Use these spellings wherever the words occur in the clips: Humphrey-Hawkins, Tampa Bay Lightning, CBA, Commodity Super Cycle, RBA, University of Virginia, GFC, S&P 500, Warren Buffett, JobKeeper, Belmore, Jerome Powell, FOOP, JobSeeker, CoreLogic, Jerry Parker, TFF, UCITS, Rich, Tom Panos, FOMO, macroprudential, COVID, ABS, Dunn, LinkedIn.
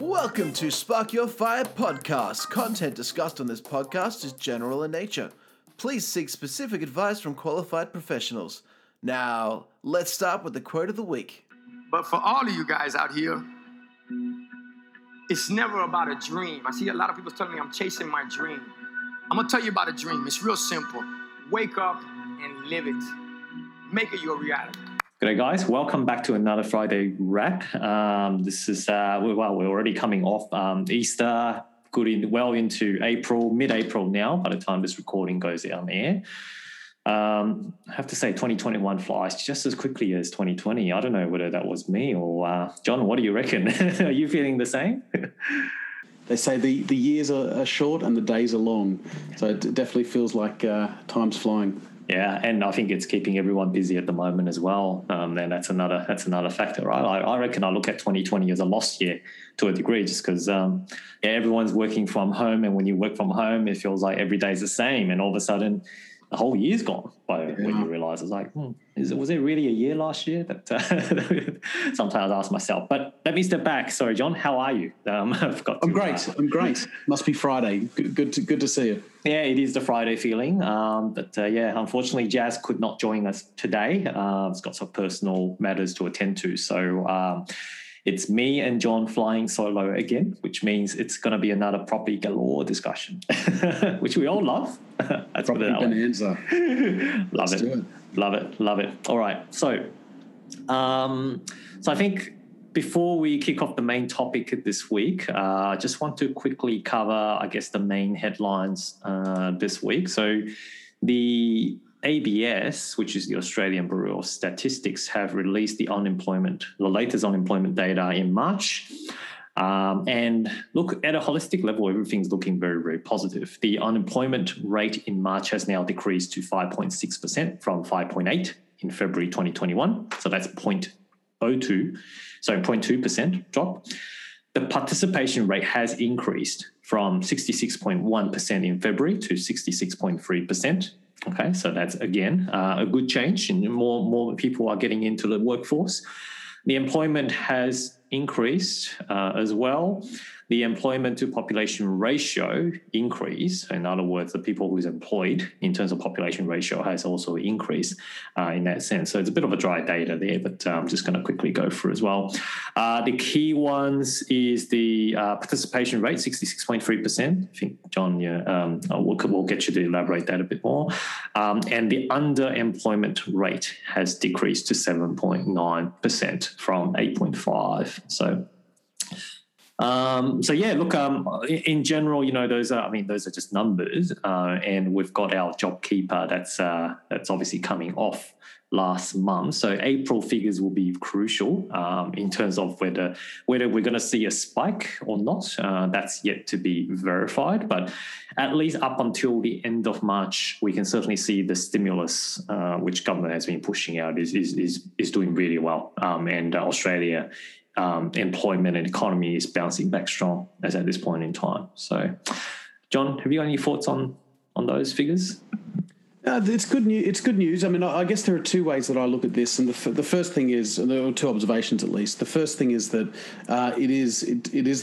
Welcome to Spark Your Fire podcast. Content discussed on this podcast is general in nature. Please seek specific advice from qualified professionals. Now, let's start with the quote of the week. But for all of you guys out here, it's never about a dream. I see a lot of people telling me I'm chasing my dream. I'm going to tell you about a dream. It's real simple. Wake up and live it. Make it your reality. G'day guys, welcome back to another Friday wrap. This is, we're already coming off Easter, well into April, mid-April now by the time this recording goes out on air. I have to say 2021 flies just as quickly as 2020. I don't know whether that was me or John, what do you reckon? Are you feeling the same? They say the years are short and the days are long. So it definitely feels like time's flying. Yeah, and I think it's keeping everyone busy at the moment as well, and that's another factor, right? I reckon I look at 2020 as a lost year to a degree just because everyone's working from home, and when you work from home, it feels like every day's the same, and all of a sudden, the whole year's gone. But when you realise, it's like, was it really a year last year? That sometimes I ask myself. But let me step back. Sorry, John, how are you? I'm great. I'm great. Must be Friday. Good to see you. Yeah, it is the Friday feeling. Unfortunately, Jazz could not join us today. He's got some personal matters to attend to. So it's me and John flying solo again, which means it's going to be another property galore discussion, which we all love. That's property bonanza. Love it. All right. So, I think before we kick off the main topic this week, I just want to quickly cover, I guess, the main headlines this week. So the ABS, which is the Australian Bureau of Statistics, have released the latest unemployment data in March. And look, at a holistic level, everything's looking very, very positive. The unemployment rate in March has now decreased to 5.6% from 5.8% in February 2021. So that's 0.2% drop. The participation rate has increased from 66.1% in February to 66.3%. Okay, so that's, again, a good change, and more people are getting into the workforce. The employment has increased as well. The employment to population ratio increase, in other words, the people who's employed in terms of population ratio has also increased in that sense. So it's a bit of a dry data there, but I'm just going to quickly go through as well. The key ones is the participation rate, 66.3%. I think, John, we'll get you to elaborate that a bit more. And the underemployment rate has decreased to 7.9% from 8.5%. In general, those are just numbers, and we've got our JobKeeper that's obviously coming off last month. So April figures will be crucial in terms of whether we're going to see a spike or not. That's yet to be verified, but at least up until the end of March, we can certainly see the stimulus which government has been pushing out is doing really well, and Australia. Employment and economy is bouncing back strong as at this point in time. So, John, have you got any thoughts on those figures? It's good news. I mean, I guess there are two ways that I look at this, and the first thing is, and there are two observations at least. The first thing is that it is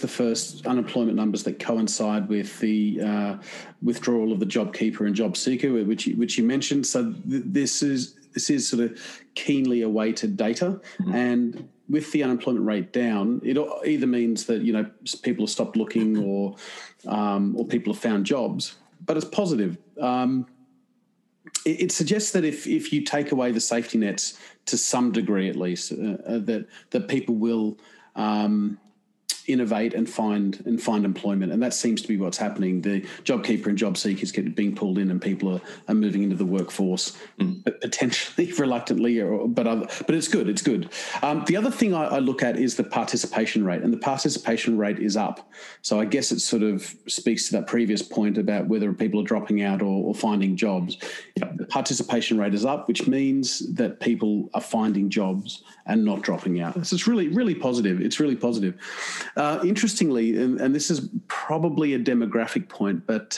the first unemployment numbers that coincide with the withdrawal of the JobKeeper and JobSeeker, which you mentioned. So this is sort of keenly awaited data, and with the unemployment rate down, it either means that people have stopped looking, or people have found jobs. But it's positive. It suggests that if you take away the safety nets to some degree, at least, that people will innovate and find employment, and that seems to be what's happening. The JobKeeper and JobSeekers get being pulled in, and people are moving into the workforce, potentially reluctantly, but it's good. It's good. The other thing I look at is the participation rate, and the participation rate is up. So I guess it sort of speaks to that previous point about whether people are dropping out or finding jobs. Yep. The participation rate is up, which means that people are finding jobs and not dropping out. So it's really, really positive. It's really positive. Interestingly, and this is probably a demographic point, but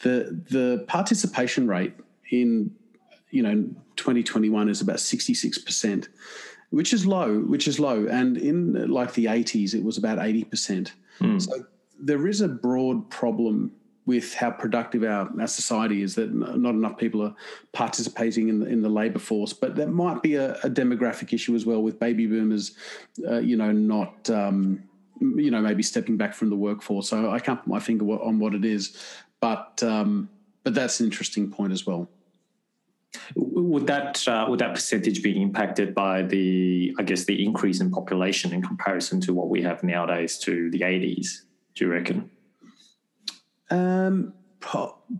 the participation rate in you know, 2021 is about 66%, which is low. And in like the 80s, it was about 80%. Mm. So there is a broad problem with how productive our society is, that not enough people are participating in the labour force. But that might be a demographic issue as well, with baby boomers, not, maybe stepping back from the workforce. So I can't put my finger on what it is, but that's an interesting point as well. Would that percentage be impacted by the increase in population in comparison to what we have nowadays to the 80s, do you reckon?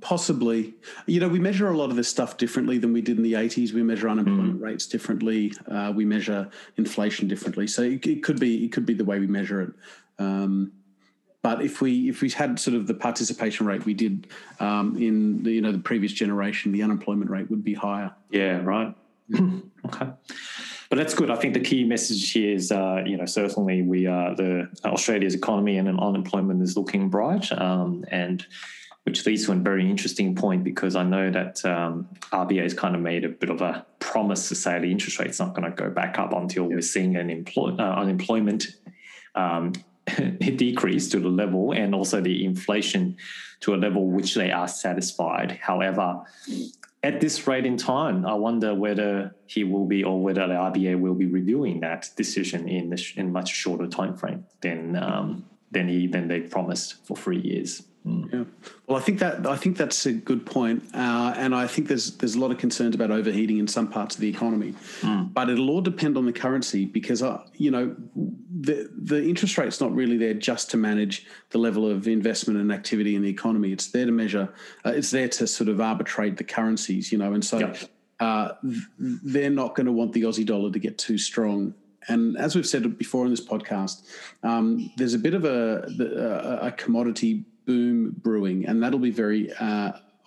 Possibly. We measure a lot of this stuff differently than we did in the 80s. We measure unemployment rates differently. We measure inflation differently. So it could be the way we measure it. But if we had sort of the participation rate we did in the previous generation, the unemployment rate would be higher. Yeah, right. Okay. But that's good. I think the key message here is, certainly Australia's economy and unemployment is looking bright, and which leads to a very interesting point, because I know that RBA has kind of made a bit of a promise to say the interest rate's not going to go back up until we're seeing an unemployment decrease to the level, and also the inflation to a level which they are satisfied. However, at this rate in time, I wonder whether he will be, or whether the RBA will be reviewing that decision in much shorter time frame than they promised for 3 years. Mm. Yeah. Well, I think that's a good point, and I think there's a lot of concerns about overheating in some parts of the economy. Mm. But it'll all depend on the currency, because the interest rate's not really there just to manage the level of investment and activity in the economy. It's there to measure. It's there to sort of arbitrate the currencies, and so they're not going to want the Aussie dollar to get too strong. And as we've said before in this podcast, there's a bit of a commodity boom brewing, and that'll be very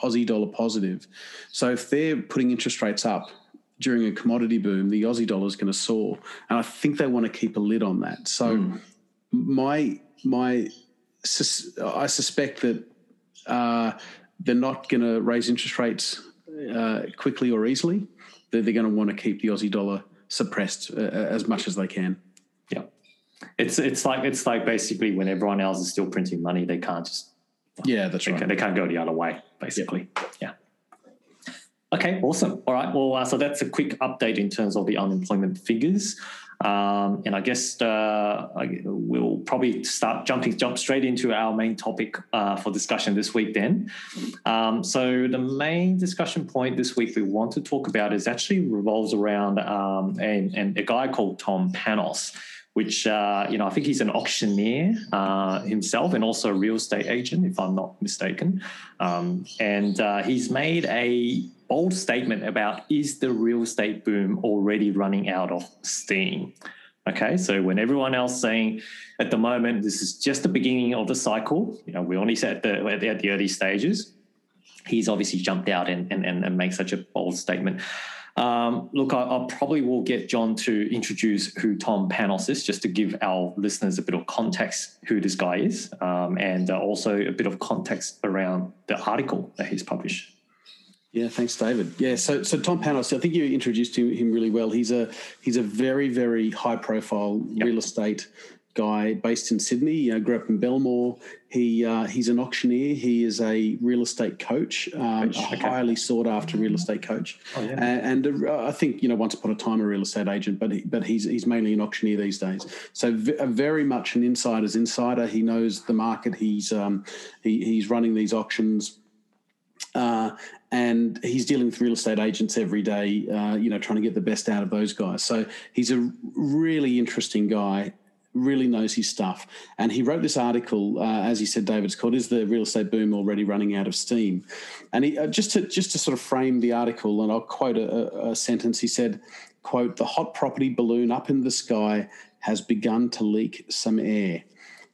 Aussie dollar positive. So if they're putting interest rates up during a commodity boom, the Aussie dollar is going to soar, and I think they want to keep a lid on that. So I suspect that they're not going to raise interest rates quickly or easily. They're going to want to keep the Aussie dollar suppressed as much as they can. Yeah, it's like basically when everyone else is still printing money, they can't just right. They can't go the other way, basically. Yeah. Okay, awesome. All right, well, so that's a quick update in terms of the unemployment figures. And I guess we'll probably start jump straight into our main topic for discussion this week then. So the main discussion point this week we want to talk about is actually revolves around a guy called Tom Panos, which, I think he's an auctioneer himself, and also a real estate agent, if I'm not mistaken. And he's made a bold statement about, is the real estate boom already running out of steam? Okay, so when everyone else saying at the moment this is just the beginning of the cycle, we only said at the early stages, he's obviously jumped out and makes such a bold statement. Look, I probably will get John to introduce who Tom Panos is, just to give our listeners a bit of context who this guy is, and also a bit of context around the article that he's published. Yeah, thanks, David. Yeah, so Tom Panos, I think you introduced him really well. He's a very, very high-profile real estate guy based in Sydney. Grew up in Belmore. He's an auctioneer. He is a real estate coach, highly sought-after real estate coach, and I think once upon a time a real estate agent, but he's mainly an auctioneer these days. So very much an insider's insider. He knows the market. He's running these auctions, and he's dealing with real estate agents every day. Trying to get the best out of those guys. So he's a really interesting guy. Really knows his stuff, and he wrote this article, as he said, David, it's called "Is the Real Estate Boom Already Running Out of Steam?" And he, just to sort of frame the article, and I'll quote a sentence. He said, "Quote: the hot property balloon up in the sky has begun to leak some air,"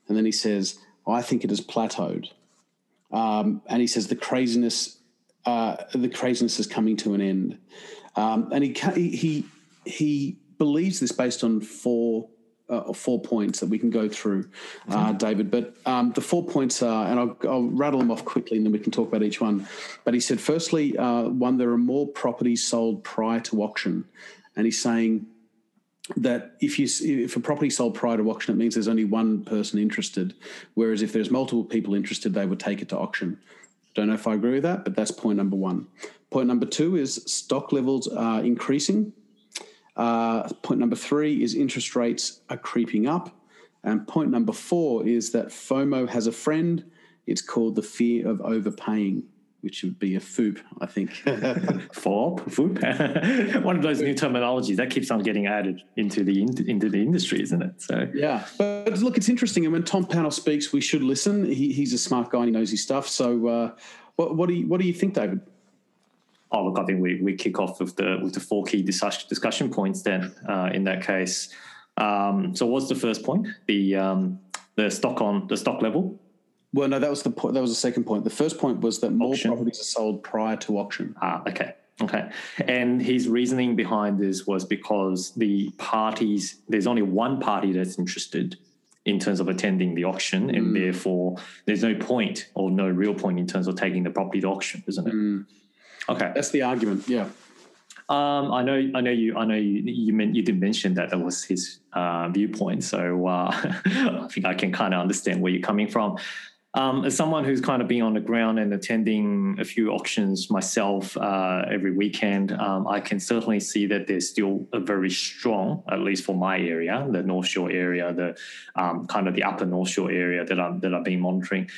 and then he says, "I think it has plateaued," and he says, "The craziness is coming to an end," and he believes this based on four or 4 points that we can go through, David. But the 4 points are, and I'll rattle them off quickly and then we can talk about each one. But he said, firstly, one, there are more properties sold prior to auction. And he's saying that if a property sold prior to auction, it means there's only one person interested, whereas if there's multiple people interested, they would take it to auction. Don't know if I agree with that, but that's point number one. Point number two is stock levels are increasing. Point number three is interest rates are creeping up. And point number four is that FOMO has a friend. It's called the fear of overpaying, which would be a FOOP, I think. FOOP. One of those new terminologies that keeps on getting added into the industry, isn't it? So yeah, but look, it's interesting. And when Tom Panos speaks, we should listen. He's a smart guy and he knows his stuff. So what do you think, David? Oh, look, I think we kick off with the four key discussion points then in that case. So what's the first point? The stock level? Well, no, that was the point. That was the second point. The first point was that more properties are sold prior to auction. Ah, okay. And his reasoning behind this was because there's only one party that's interested in terms of attending the auction, and therefore there's no point or no real point in terms of taking the property to auction, isn't it? Mm. Okay, that's the argument. Yeah, I know you did mention that was his viewpoint. So I think I can kind of understand where you're coming from. As someone who's kind of been on the ground and attending a few auctions myself every weekend, I can certainly see that there's still a very strong, at least for my area, the North Shore area, the kind of the Upper North Shore area that I've been monitoring.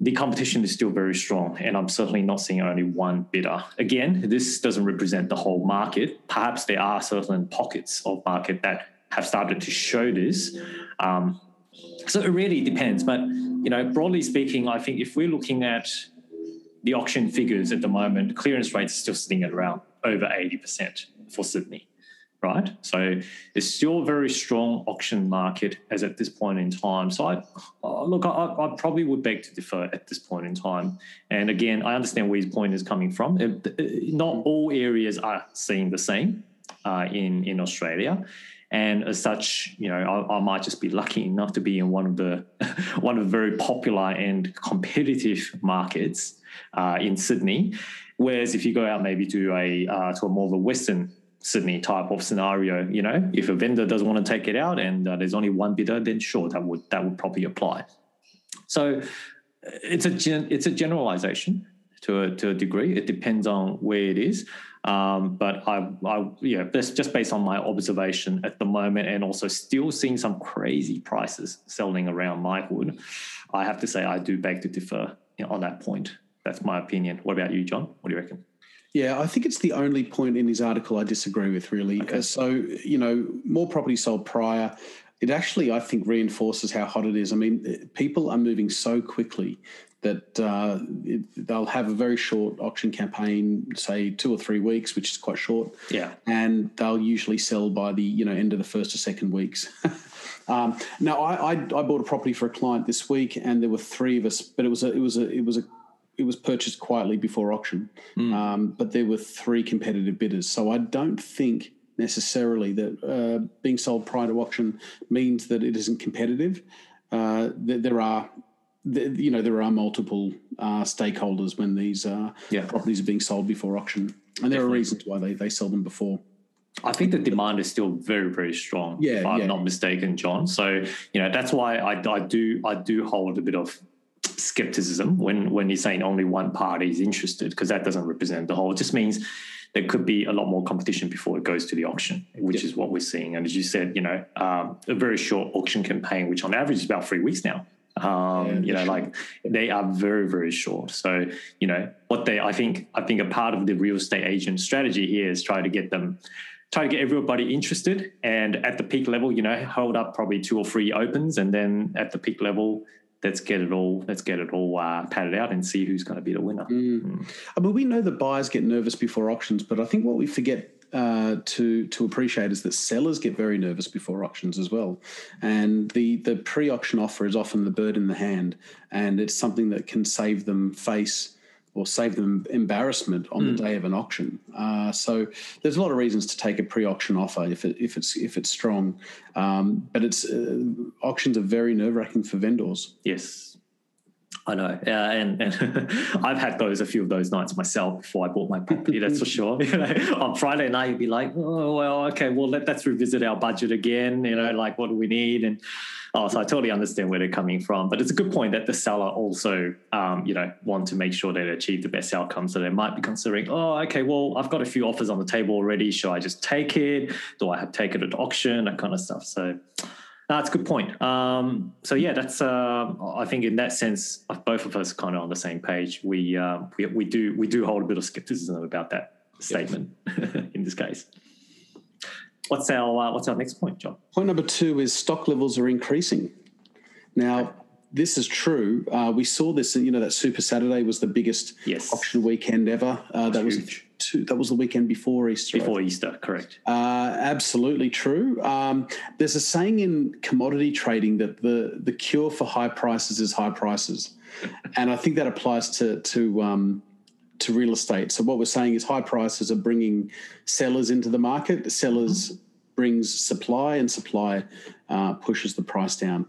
The competition is still very strong, and I'm certainly not seeing only one bidder. Again, this doesn't represent the whole market. Perhaps there are certain pockets of market that have started to show this. So it really depends. But, broadly speaking, I think if we're looking at the auction figures at the moment, clearance rates are still sitting at around over 80% for Sydney, right? So it's still a very strong auction market as at this point in time. So I probably would beg to differ at this point in time. And again, I understand where his point is coming from. Not all areas are seeing the same in Australia. And as such, I might just be lucky enough to be in one of the very popular and competitive markets in Sydney. Whereas if you go out maybe to a more of a Western Sydney type of scenario, if a vendor doesn't want to take it out and there's only one bidder, then sure, that would probably apply. So it's a generalization to a degree. It depends on where it is, but that's just based on my observation at the moment, and also still seeing some crazy prices selling around my hood. I have to say I do beg to differ on that point. That's my opinion. What about you, John? What do you reckon? Yeah, I think it's the only point in his article I disagree with, really. Okay. So, more property sold prior, it actually, I think, reinforces how hot it is. I mean, people are moving so quickly that they'll have a very short auction campaign, say 2 or 3 weeks, which is quite short. Yeah. And they'll usually sell by the, end of the first or second weeks. Now, I bought a property for a client this week, and there were three of us, but it was purchased quietly before auction, but there were three competitive bidders. So I don't think necessarily that being sold prior to auction means that it isn't competitive. There are multiple stakeholders when these properties are being sold before auction, and there are reasons why they sell them before. I think the demand is still very, very strong. Yeah, if I'm not mistaken, John. So that's why I do hold a bit of skepticism when you're saying only one party is interested, because that doesn't represent the whole. It just means there could be a lot more competition before it goes to the auction, which is what we're seeing. And as you said, a very short auction campaign, which on average is about 3 weeks now. They are very, very short. So, I think a part of the real estate agent strategy here is try to get everybody interested, and at the peak level, hold up probably 2 or 3 opens, and then at the peak level, Let's get it all padded out and see who's going to be the winner. I mean, we know that buyers get nervous before auctions, but I think what we forget to appreciate is that sellers get very nervous before auctions as well. And the pre-auction offer is often the bird in the hand, and it's something that can save them face or save them embarrassment on the day of an auction. So there's a lot of reasons to take a pre-auction offer if it's strong. But it's auctions are very nerve-wracking for vendors. Yes, I know, and I've had those a few of those nights myself before I bought my property. That's for sure. You know, on Friday night, you'd be like, oh well, okay, well let's revisit our budget again. You know, like what do we need? And so I totally understand where they're coming from. But it's a good point that the seller also, want to make sure they achieve the best outcome. So they might be considering, oh, okay, well I've got a few offers on the table already. Should I just take it? Do I have to take it at auction? That kind of stuff. So. That's a good point. So yeah, that's. I think in that sense, both of us kind of on the same page. We do hold a bit of skepticism about that statement in this case. What's our next point, John? Point number 2 is stock levels are increasing. Now, This is true. We saw this. That Super Saturday was the biggest auction weekend ever. That was the weekend before Easter. Before Easter, correct. Absolutely true. There's a saying in commodity trading that the cure for high prices is high prices. And I think that applies to real estate. So what we're saying is high prices are bringing sellers into the market. Sellers brings supply, and supply pushes the price down.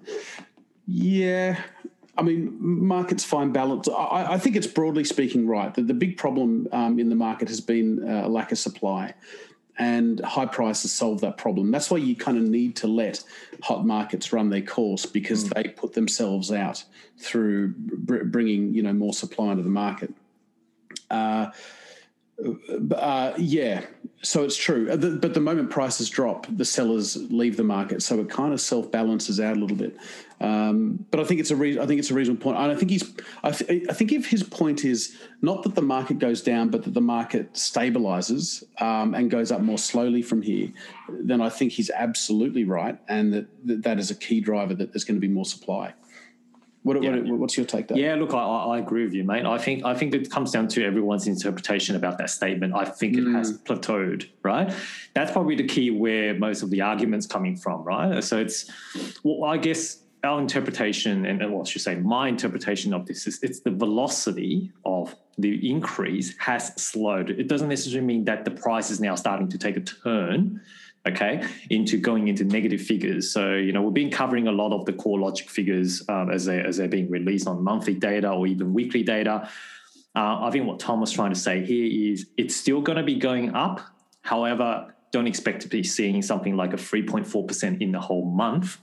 Yeah. I mean, markets find balance. I think it's broadly speaking right. The big problem in the market has been a lack of supply, and high prices solve that problem. That's why you kind of need to let hot markets run their course, because they put themselves out through bringing more supply into the market. So it's true. But the moment prices drop, the sellers leave the market. So it kind of self-balances out a little bit. But I think it's a reasonable point. And I think I think if his point is not that the market goes down, but that the market stabilizes and goes up more slowly from here, then I think he's absolutely right, and that is a key driver that there's going to be more supply. What's your take there? Yeah, look, I agree with you, mate. I think it comes down to everyone's interpretation about that statement. I think it has plateaued, right? That's probably the key where most of the argument's coming from, right? So it's, well, I guess our interpretation and what should I say, my interpretation of this is it's the velocity of the increase has slowed. It doesn't necessarily mean that the price is now starting to take a turn, okay, into going into negative figures. So, we've been covering a lot of the CoreLogic figures as they're being released on monthly data or even weekly data. I think what Tom was trying to say here is it's still going to be going up. However, don't expect to be seeing something like a 3.4% in the whole month.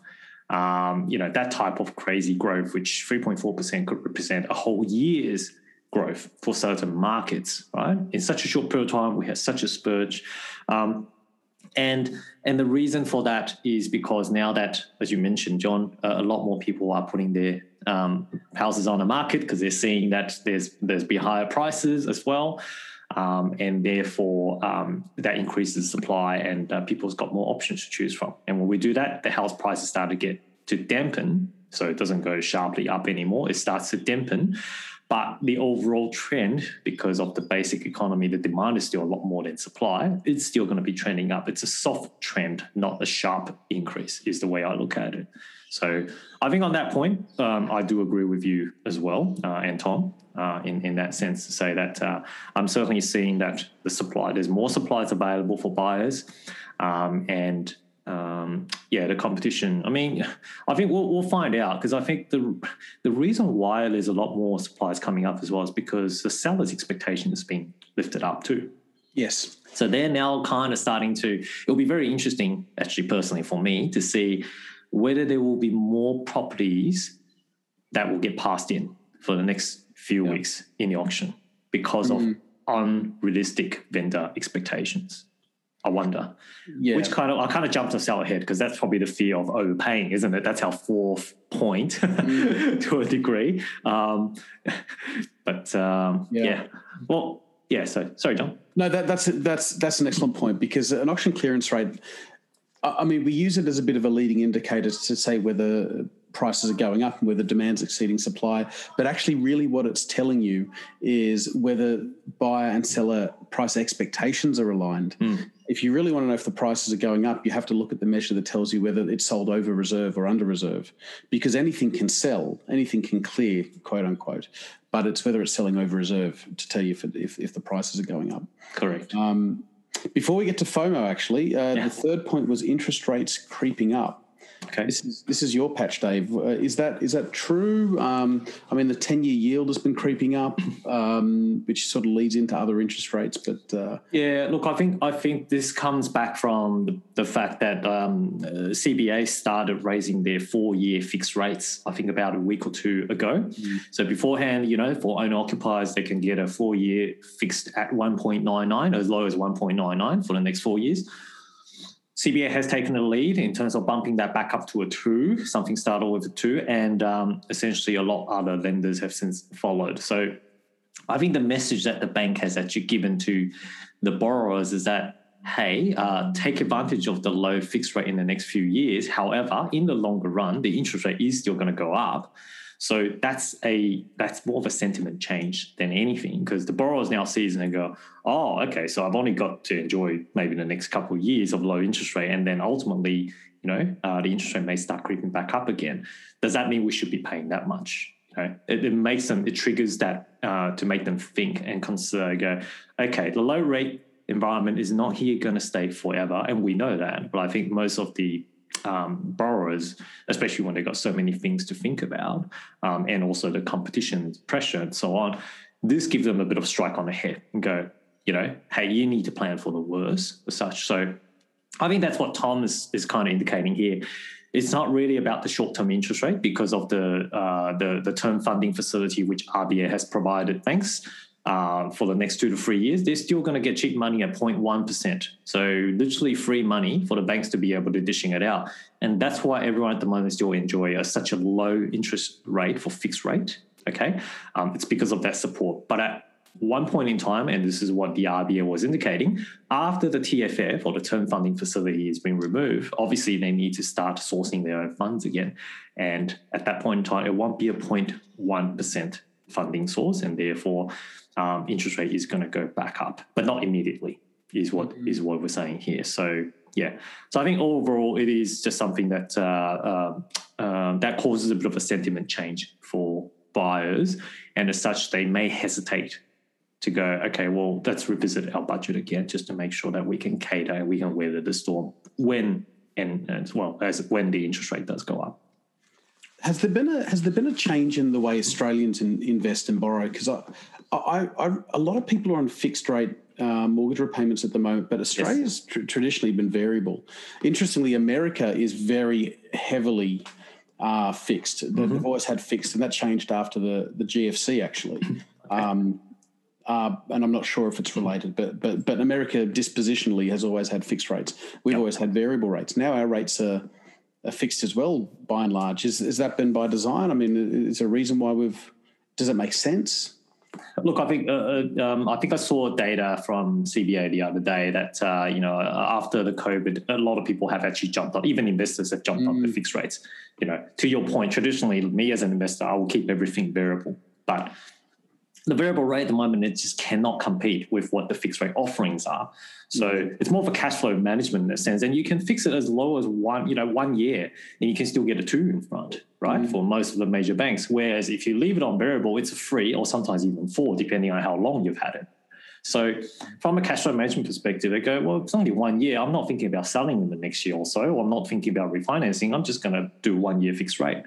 That type of crazy growth, which 3.4% could represent a whole year's growth for certain markets, right? In such a short period of time, we had such a surge. And the reason for that is because now that, as you mentioned, John, a lot more people are putting their houses on the market because they're seeing that there's be higher prices as well, and therefore that increases supply, and people's got more options to choose from. And when we do that, the house prices start to get to dampen, so it doesn't go sharply up anymore. It starts to dampen. But the overall trend, because of the basic economy, the demand is still a lot more than supply. It's still going to be trending up. It's a soft trend, not a sharp increase, is the way I look at it. So I think on that point, I do agree with you as well, and Tom, in that sense, to say that I'm certainly seeing that the supply, there's more supplies available for buyers, the competition. I mean, I think we'll find out, because I think the reason why there's a lot more supplies coming up as well is because the seller's expectation has been lifted up too. Yes. So they're now kind of starting to, it'll be very interesting actually personally for me to see whether there will be more properties that will get passed in for the next few weeks in the auction because of unrealistic vendor expectations. I wonder, which I kind of jumped us out ahead, because that's probably the fear of overpaying, isn't it? That's our fourth point to a degree. So sorry, John. No, that's an excellent point, because an auction clearance rate, I mean, we use it as a bit of a leading indicator to say whether prices are going up and whether demand's exceeding supply, but actually really what it's telling you is whether buyer and seller price expectations are aligned. If you really want to know if the prices are going up, you have to look at the measure that tells you whether it's sold over reserve or under reserve, because anything can sell, anything can clear, quote unquote, but it's whether it's selling over reserve to tell you if the prices are going up. Correct. Before we get to FOMO, actually, the third point was interest rates creeping up. Okay. This is your patch, Dave. Is that true? I mean, the 10-year yield has been creeping up, which sort of leads into other interest rates. But yeah, look, I think this comes back from the fact that CBA started raising their 4-year fixed rates, I think, about a week or two ago. Mm. So beforehand, for owner-occupiers, they can get a 4-year fixed at 1.99, as low as 1.99 for the next 4 years. CBA has taken the lead in terms of bumping that back up to a 2, something started with a 2, and essentially a lot other lenders have since followed. So I think the message that the bank has actually given to the borrowers is that, hey, take advantage of the low fixed rate in the next few years. However, in the longer run, the interest rate is still going to go up. So that's more of a sentiment change than anything, because the borrowers now sees and go, oh, okay, so I've only got to enjoy maybe the next couple of years of low interest rate, and then ultimately, the interest rate may start creeping back up again. Does that mean we should be paying that much? It triggers that to make them think and consider, go, okay, the low rate environment is not here going to stay forever, and we know that. But I think most of the borrowers, especially when they've got so many things to think about, and also the competition pressure and so on, this gives them a bit of strike on the head and go, hey, you need to plan for the worst as such. So I think that's what Tom is kind of indicating here. It's not really about the short-term interest rate because of the term funding facility which RBA has provided banks for the next 2 to 3 years. They're still going to get cheap money at 0.1%. So literally free money for the banks to be able to dishing it out. And that's why everyone at the moment still enjoy such a low interest rate for fixed rate, okay? It's because of that support. But at one point in time, and this is what the RBA was indicating, after the TFF or the term funding facility has been removed, obviously they need to start sourcing their own funds again. And at that point in time, it won't be a 0.1% funding source, and therefore interest rate is going to go back up, but not immediately is what we're saying here. So yeah, so I think overall it is just something that that causes a bit of a sentiment change for buyers, and as such they may hesitate to go, okay, well, let's revisit our budget again just to make sure that we can cater and we can weather the storm when the interest rate does go up. Has there been a change in the way Australians invest and borrow? Because a lot of people are on fixed rate mortgage repayments at the moment, but Australia's traditionally been variable. Interestingly, America is very heavily fixed. Mm-hmm. They've always had fixed, and that changed after the GFC actually. Okay. And I'm not sure if it's related, but America dispositionally has always had fixed rates. We've always had variable rates. Now our rates are fixed as well, by and large. Has that been by design? I mean, is there a reason why does it make sense? Look, I think I saw data from CBA the other day that, after the COVID, a lot of people have actually jumped on, even investors have jumped on the fixed rates. To your point, traditionally, me as an investor, I will keep everything variable. But the variable rate at the moment, it just cannot compete with what the fixed rate offerings are. So it's more of a cash flow management in a sense, and you can fix it as low as 1 year, and you can still get a 2 in front, right? For most of the major banks. Whereas if you leave it on variable, it's a 3 or sometimes even 4, depending on how long you've had it. So from a cash flow management perspective, I go, well, it's only 1 year. I'm not thinking about selling in the next year or so, or I'm not thinking about refinancing. I'm just going to do 1 year fixed rate.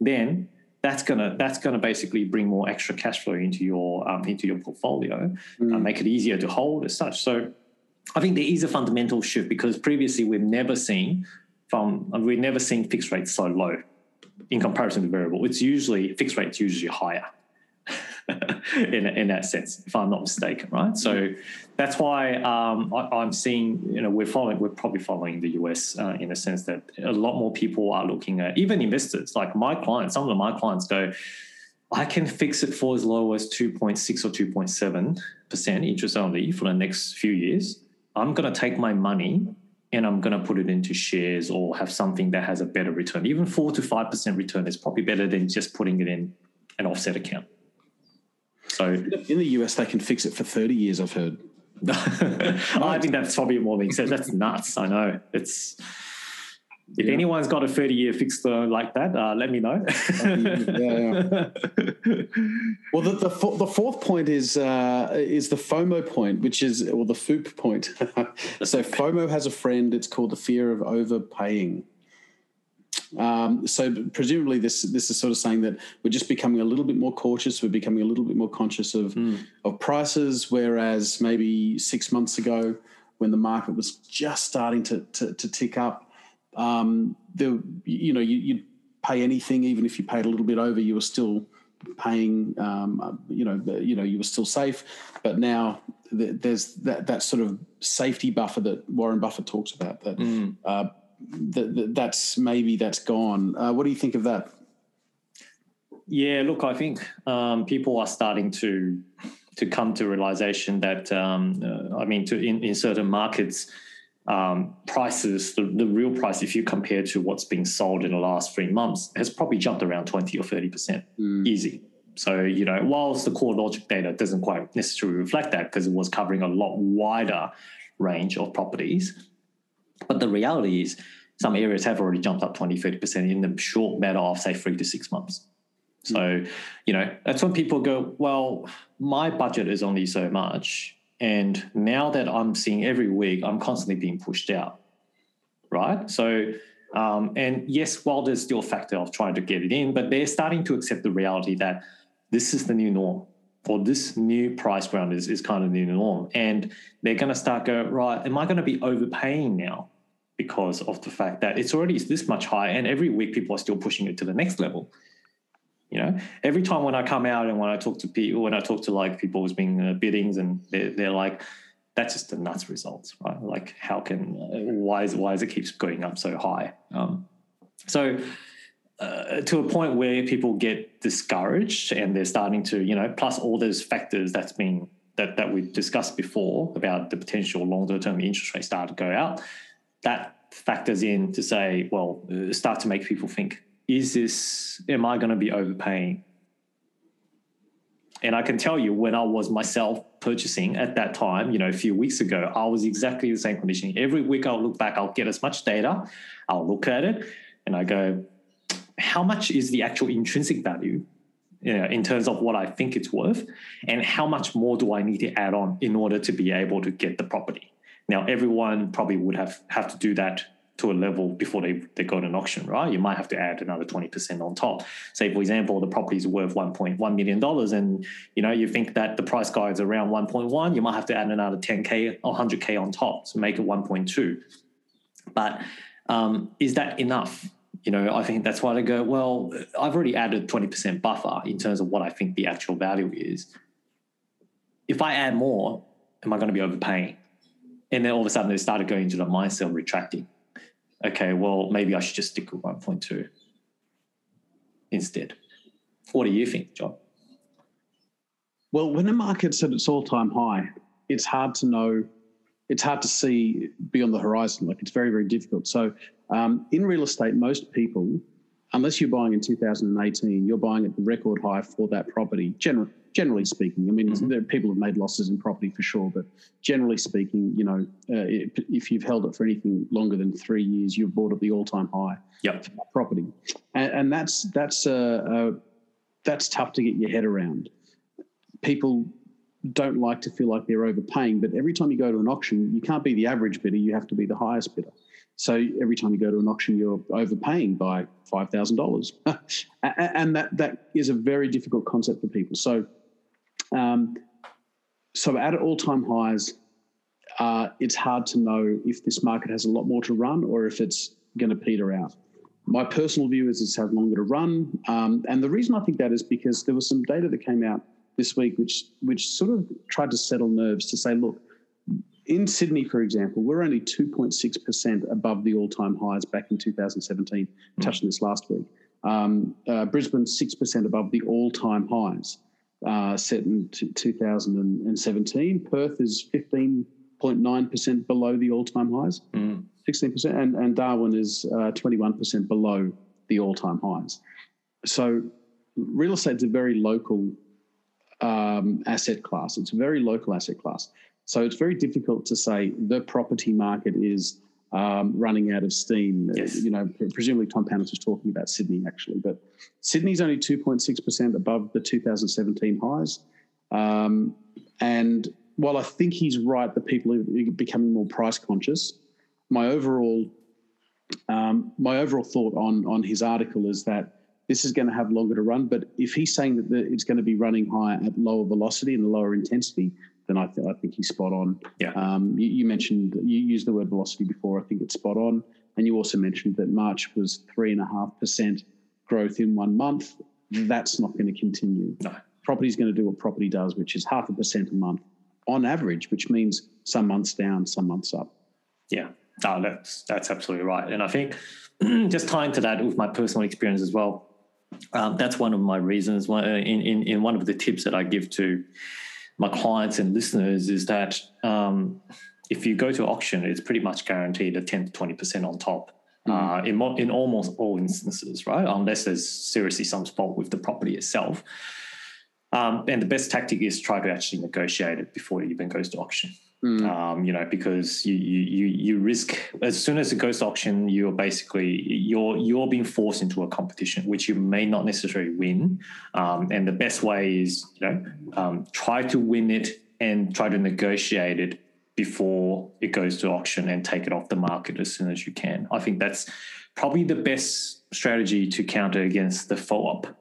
Then that's gonna basically bring more extra cash flow into your portfolio, make it easier to hold as such. So I think there is a fundamental shift, because previously we've never seen fixed rates so low in comparison to variable. It's usually fixed rates usually higher in that sense, if I'm not mistaken, right? So that's why I'm seeing we're probably following the US in a sense that a lot more people are looking at, even investors like my clients. Some of my clients go, I can fix it for as low as 2.6 or 2.7% interest only for the next few years. I'm going to take my money and I'm going to put it into shares or have something that has a better return. Even 4 to 5% return is probably better than just putting it in an offset account. So in the US, they can fix it for 30 years, I've heard. I think that's probably what we said. That's nuts. I know. If anyone's got a 30-year fixed like that, let me know. Well, the fourth point is the FOMO point, which is the FOOP point. So FOMO has a friend. It's called the fear of overpaying. So presumably this is sort of saying that we're just becoming a little bit more cautious. We're becoming a little bit more conscious of prices, whereas maybe 6 months ago when the market was just starting to tick up, you'd pay anything. Even if you paid a little bit over, you were still paying. You were still safe. But now there's that sort of safety buffer that Warren Buffett talks about. That's gone. What do you think of that? Yeah, look, I think people are starting to come to realization that in certain markets. Prices, the real price, if you compare to what's been sold in the last 3 months, has probably jumped around 20 or 30% easy. So, whilst the CoreLogic data doesn't quite necessarily reflect that because it was covering a lot wider range of properties, but the reality is some areas have already jumped up 20, 30% in the short matter of, say, 3 to 6 months. So, that's when people go, well, my budget is only so much. And now that I'm seeing every week, I'm constantly being pushed out, right? So, and yes, while there's still a factor of trying to get it in, but they're starting to accept the reality that this is the new norm, or this new price round is kind of the new norm. And they're going to start going, right, am I going to be overpaying now because of the fact that it's already this much higher and every week people are still pushing it to the next level? Every time when I come out and when I talk to people, people who's been biddings, and they're like, that's just a nuts result, right? Like, why is it keeps going up so high? So to a point where people get discouraged and they're starting to, plus all those factors that we discussed before about the potential longer term interest rates start to go out, that factors in to say, well, start to make people think, am I going to be overpaying? And I can tell you when I was myself purchasing at that time, a few weeks ago, I was exactly the same condition. Every week I'll look back, I'll get as much data, I'll look at it, and I go, how much is the actual intrinsic value in terms of what I think it's worth, and how much more do I need to add on in order to be able to get the property? Now, everyone probably would have to do that to a level before they go to an auction, right? You might have to add another 20% on top. Say, for example, the property is worth $1.1 million and, you think that the price guide is around 1.1, you might have to add another 10K or 100K on top to make it 1.2. But is that enough? I think that's why they go, well, I've already added 20% buffer in terms of what I think the actual value is. If I add more, am I going to be overpaying? And then all of a sudden they started going into the mindset of retracting. Okay, well, maybe I should just stick with 1.2 instead. What do you think, John? Well, when the market's at its all-time high, it's hard to know, it's hard to see beyond the horizon. Like, it's very, very difficult. So in real estate, most people, unless you're buying in 2018, you're buying at the record high for that property, generally speaking. I mean, people have made losses in property for sure, but generally speaking, if you've held it for anything longer than 3 years, you've bought at the all-time high for that property. And that's tough to get your head around. People don't like to feel like they're overpaying, but every time you go to an auction, you can't be the average bidder, you have to be the highest bidder. So every time you go to an auction, you're overpaying by $5,000. And that is a very difficult concept for people. So so at all-time highs, it's hard to know if this market has a lot more to run or if it's going to peter out. My personal view is it's had longer to run. And the reason I think that is because there was some data that came out this week which sort of tried to settle nerves to say, look, in Sydney, for example, we're only 2.6% above the all-time highs back in 2017, touched on this last week. Brisbane, 6% above the all-time highs set in 2017. Perth is 15.9% below the all-time highs, 16%, and Darwin is 21% below the all-time highs. So real estate is a very local asset class. It's a very local asset class. So it's very difficult to say the property market is running out of steam. Yes. You know, presumably Tom Panos was talking about Sydney actually, but Sydney's only 2.6% above the 2017 highs. And while I think he's right that people are becoming more price conscious, my overall thought on his article is that this is going to have longer to run. But if he's saying that it's going to be running higher at lower velocity and lower intensity, then I think he's spot on. Yeah. You mentioned, you used the word velocity before. I think it's spot on. And you also mentioned that March was 3.5% growth in 1 month. That's not going to continue. No. Property is going to do what property does, which is 0.5% a month on average, which means some months down, some months up. Yeah. No, that's absolutely right. And I think just tying to that with my personal experience as well, that's one of my reasons. In one of the tips that I give to my clients and listeners is that if you go to auction, it's pretty much guaranteed a 10 to 20% on top in almost all instances, right? Unless there's seriously some fault with the property itself. And the best tactic is try to actually negotiate it before it even goes to auction. Because you risk, as soon as it goes to auction, you're being forced into a competition which you may not necessarily win. And the best way is try to win it and try to negotiate it before it goes to auction and take it off the market as soon as you can. I think that's probably the best strategy to counter against the FOMO.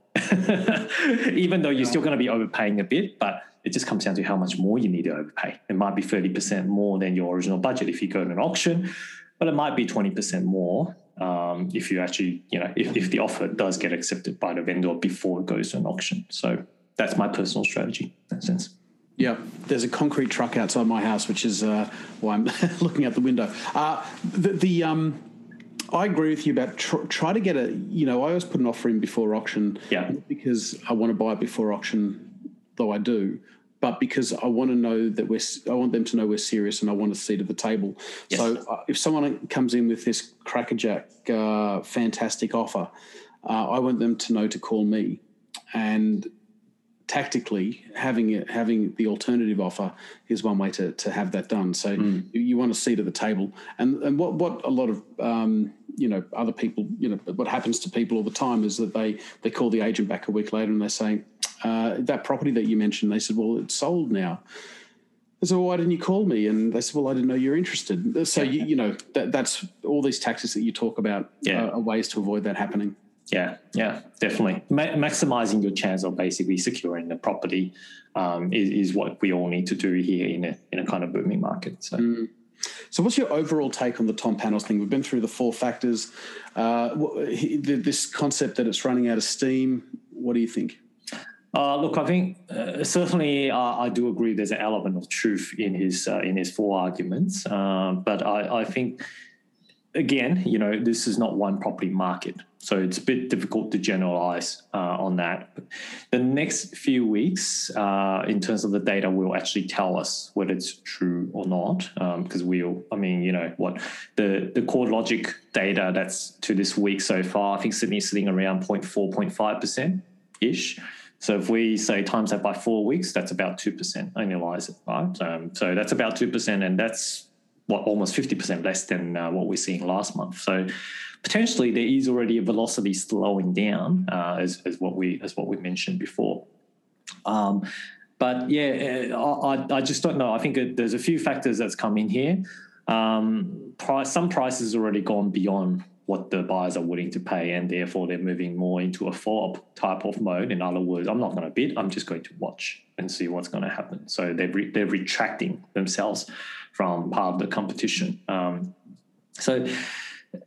Even though you're still going to be overpaying a bit, but it just comes down to how much more you need to overpay. It might be 30% more than your original budget if you go to an auction, but it might be 20% more if you actually, if the offer does get accepted by the vendor before it goes to an auction. So that's my personal strategy in that sense. Yeah, there's a concrete truck outside my house, which is why I'm looking out the window. I agree with you about try to get a, I always put an offer in before auction, not because I want to buy it before auction, though I do, but because I want to know that I want them to know we're serious and I want a seat at the table. Yes. So if someone comes in with this crackerjack, fantastic offer, I want them to know to call me. And tactically, having the alternative offer is one way to have that done. So you want a seat at the table, and what a lot of other people, what happens to people all the time is that they call the agent back a week later and they say that property that you mentioned, they said, well, it's sold now. I said, well, why didn't you call me? And they said, well, I didn't know you're interested. So that's all these tactics that you talk about are ways to avoid that happening. Yeah, definitely. Maximizing your chance of basically securing the property is what we all need to do here in a kind of booming market. So, So what's your overall take on the Tom Panos thing? We've been through the four factors. This concept that it's running out of steam, what do you think? Look, I think certainly I do agree there's an element of truth in his four arguments, but I think, again, this is not one property market, so it's a bit difficult to generalize on that. The next few weeks, in terms of the data, will actually tell us whether it's true or not, because the CoreLogic data that's to this week so far, I think Sydney's sitting around 0.4, 0.5%-ish. So if we say times that by 4 weeks, that's about 2%. Analyze it, right? So that's about 2%, and that's almost 50% less than what we're seeing last month. So potentially there is already a velocity slowing down, as what we mentioned before. But yeah, I just don't know. I think there's a few factors that's come in here. Some prices already gone beyond what the buyers are willing to pay, and therefore they're moving more into a FOB type of mode. In other words, I'm not going to bid. I'm just going to watch and see what's going to happen. So they're retracting themselves from part of the competition. So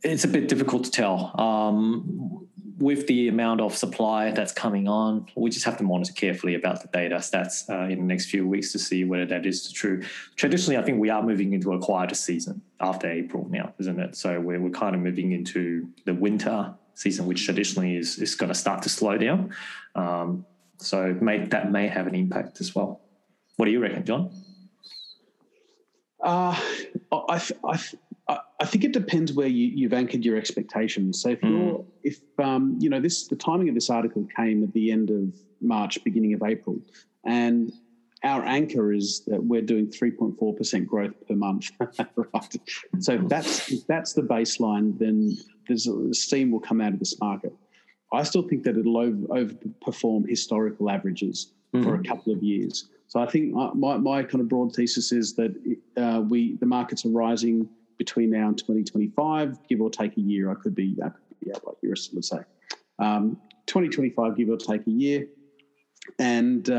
it's a bit difficult to tell. With the amount of supply that's coming on, we just have to monitor carefully about the data stats in the next few weeks to see whether that is true. Traditionally, I think we are moving into a quieter season after April now, isn't it? So we're kind of moving into the winter season, which traditionally is going to start to slow down. So that may have an impact as well. What do you reckon, John? I think it depends where you've anchored your expectations. So the timing of this article came at the end of March, beginning of April, and our anchor is that we're doing 3.4% growth per month. Right? So that's the baseline. Then there's steam will come out of this market. I still think that it'll overperform historical averages for a couple of years. So I think my kind of broad thesis is that the markets are rising between now and 2025, give or take a year. I could be like you would say. 2025, give or take a year. And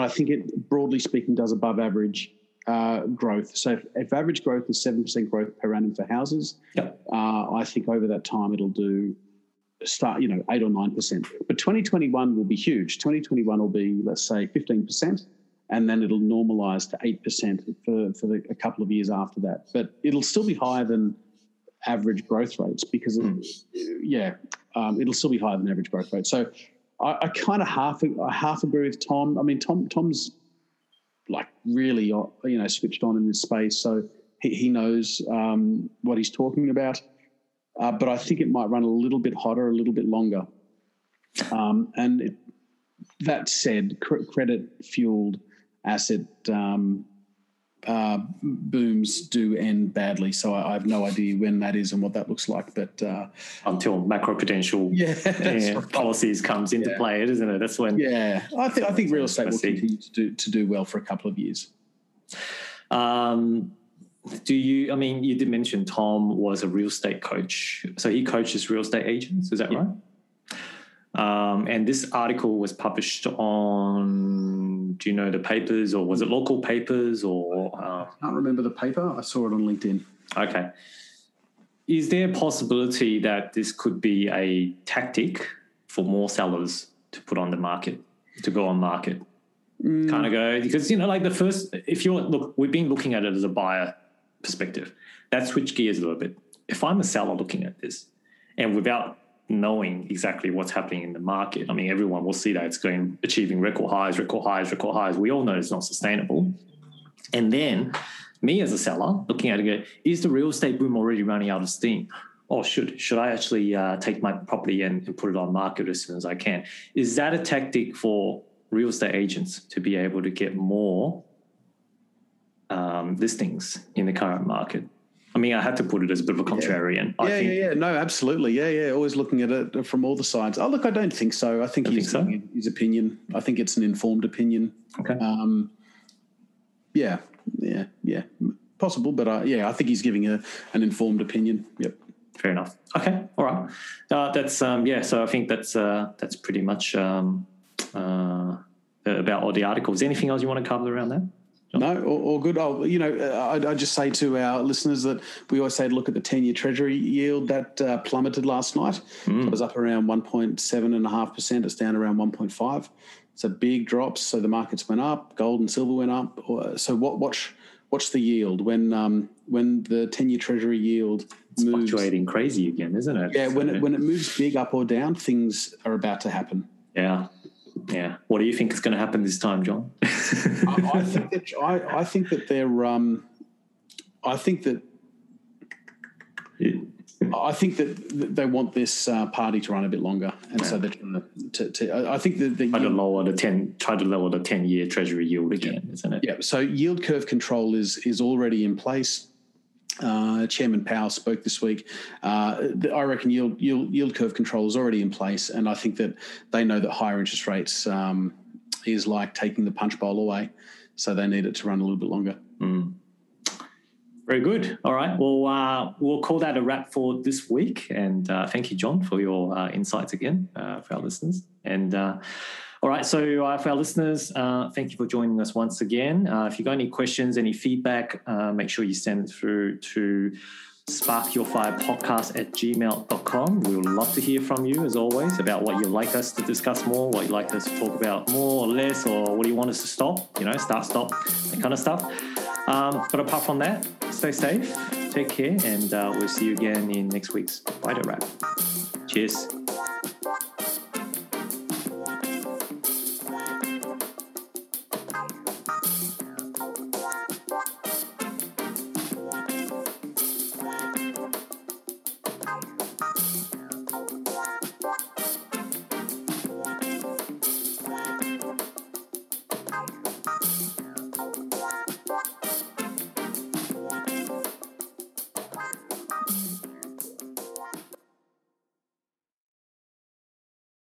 I think it, broadly speaking, does above average growth. So if average growth is 7% growth per annum for houses, I think over that time it'll do 8 or 9%. But 2021 will be huge. 2021 will be, let's say, 15%, and then it'll normalize to 8% for a couple of years after that. But it'll still be higher than average growth rates because, it'll still be higher than average growth rates. So I kind of half agree with Tom. I mean, Tom's like really, switched on in this space, so he knows what he's talking about. But I think it might run a little bit hotter, a little bit longer. That said, credit-fueled asset booms do end badly. So I have no idea when that is and what that looks like. But until macroprudential policies comes into play, isn't it? That's when. Yeah, I think real estate will continue to do well for a couple of years. You did mention Tom was a real estate coach. So he coaches real estate agents, is that right? And this article was published on, do you know the papers, or was it local papers? Or I can't remember the paper. I saw it on LinkedIn. Okay. Is there a possibility that this could be a tactic for more sellers to put on the market, to go on market? Kind of go, because, we've been looking at it as a buyer perspective. That switch gears a little bit. If I'm a seller looking at this and without knowing exactly what's happening in the market, I mean, everyone will see that it's achieving record highs, record highs, record highs. We all know it's not sustainable. And then me as a seller looking at it, go, is the real estate boom already running out of steam? Or should I actually take my property and put it on market as soon as I can? Is that a tactic for real estate agents to be able to get more listings in the current market? I mean, I had to put it as a bit of a contrarian. I think. No, absolutely. Yeah. Always looking at it from all the sides. Oh, look, I don't think so. I think he's giving his opinion. I think it's an informed opinion. Okay. Yeah. Possible, but I think he's giving an informed opinion. Yep. Fair enough. Okay. All right. That's So I think that's pretty much. About all the articles. Anything else you want to cover around that? John? No, all good. I just say to our listeners that we always say to look at the 10-year Treasury yield that plummeted last night. So it was up around 1.7.5%. It's down around 1.5. So big drops. So the markets went up. Gold and silver went up. So watch the yield when the 10-year Treasury yield. It's moves, fluctuating crazy again, isn't it? Yeah, when it moves big up or down, things are about to happen. Yeah. What do you think is going to happen this time, John? I think that they want this party to run a bit longer, and so they're trying to. I think that try to lower the 10-year Treasury yield again, isn't it? Yeah. So yield curve control is already in place. Chairman Powell spoke this week. I reckon yield curve control is already in place, and I think that they know that higher interest rates is like taking the punch bowl away, so they need it to run a little bit longer. Very good. All right. Well, we'll call that a wrap for this week, and thank you, John, for your insights again for our listeners. And all right, so for our listeners, thank you for joining us once again. If you've got any questions, any feedback, make sure you send it through to sparkyourfirepodcast@gmail.com. We would love to hear from you, as always, about what you'd like us to discuss more, what you'd like us to talk about more or less, or what do you want us to stop, start, stop, that kind of stuff. But apart from that, stay safe, take care, and we'll see you again in next week's Writer Wrap. Cheers.